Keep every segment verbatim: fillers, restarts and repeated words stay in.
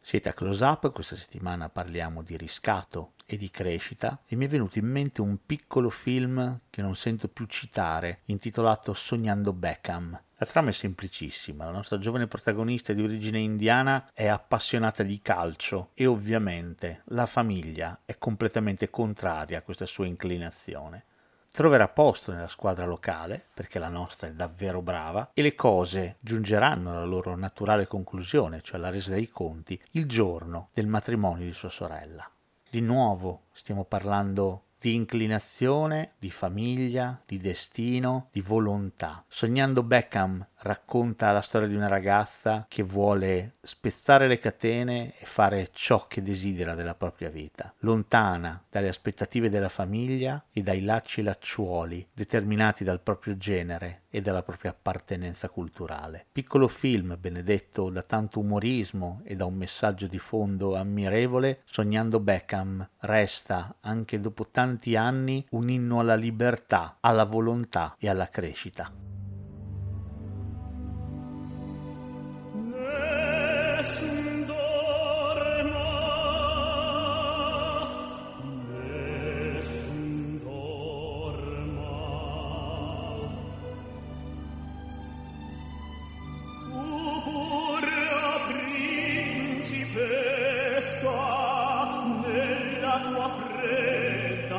Siete a Close Up, questa settimana parliamo di riscatto e di crescita, e mi è venuto in mente un piccolo film che non sento più citare, intitolato Sognando Beckham. La trama è semplicissima, la nostra giovane protagonista di origine indiana è appassionata di calcio e ovviamente la famiglia è completamente contraria a questa sua inclinazione. Troverà posto nella squadra locale, perché la nostra è davvero brava, e le cose giungeranno alla loro naturale conclusione, cioè alla resa dei conti, il giorno del matrimonio di sua sorella. Di nuovo stiamo parlando di inclinazione, di famiglia, di destino, di volontà. Sognando Beckham racconta la storia di una ragazza che vuole spezzare le catene e fare ciò che desidera della propria vita, lontana dalle aspettative della famiglia e dai lacci e lacciuoli determinati dal proprio genere e dalla propria appartenenza culturale. Piccolo film benedetto da tanto umorismo e da un messaggio di fondo ammirevole, Sognando Beckham resta, anche dopo tanti anni, un inno alla libertà, alla volontà e alla crescita.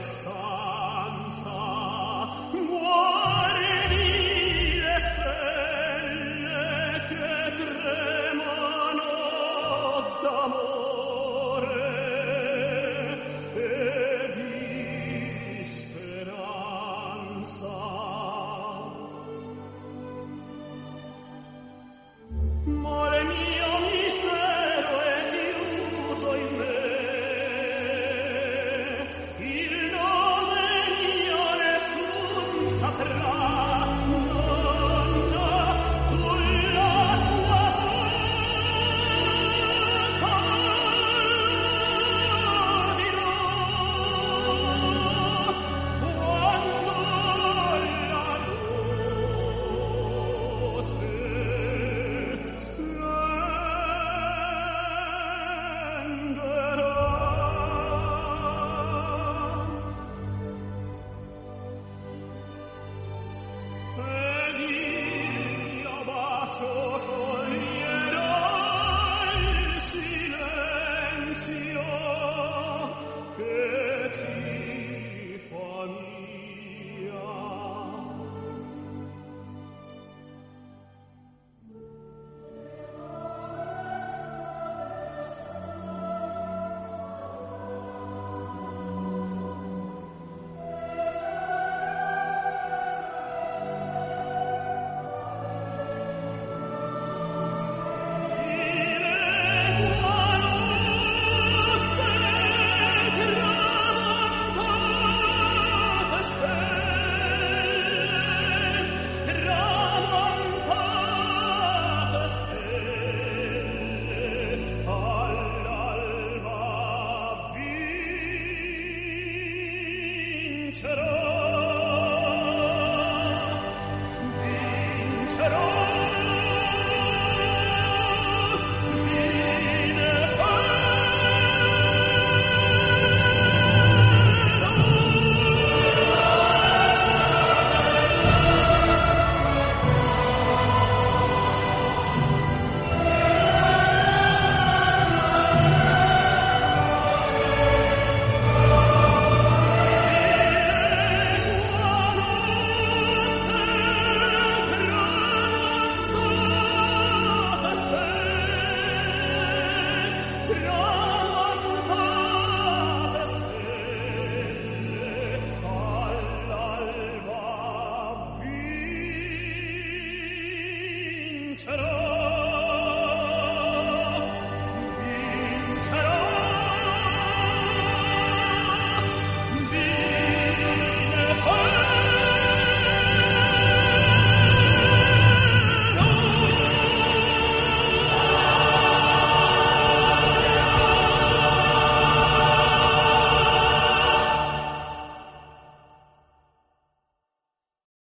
Stop.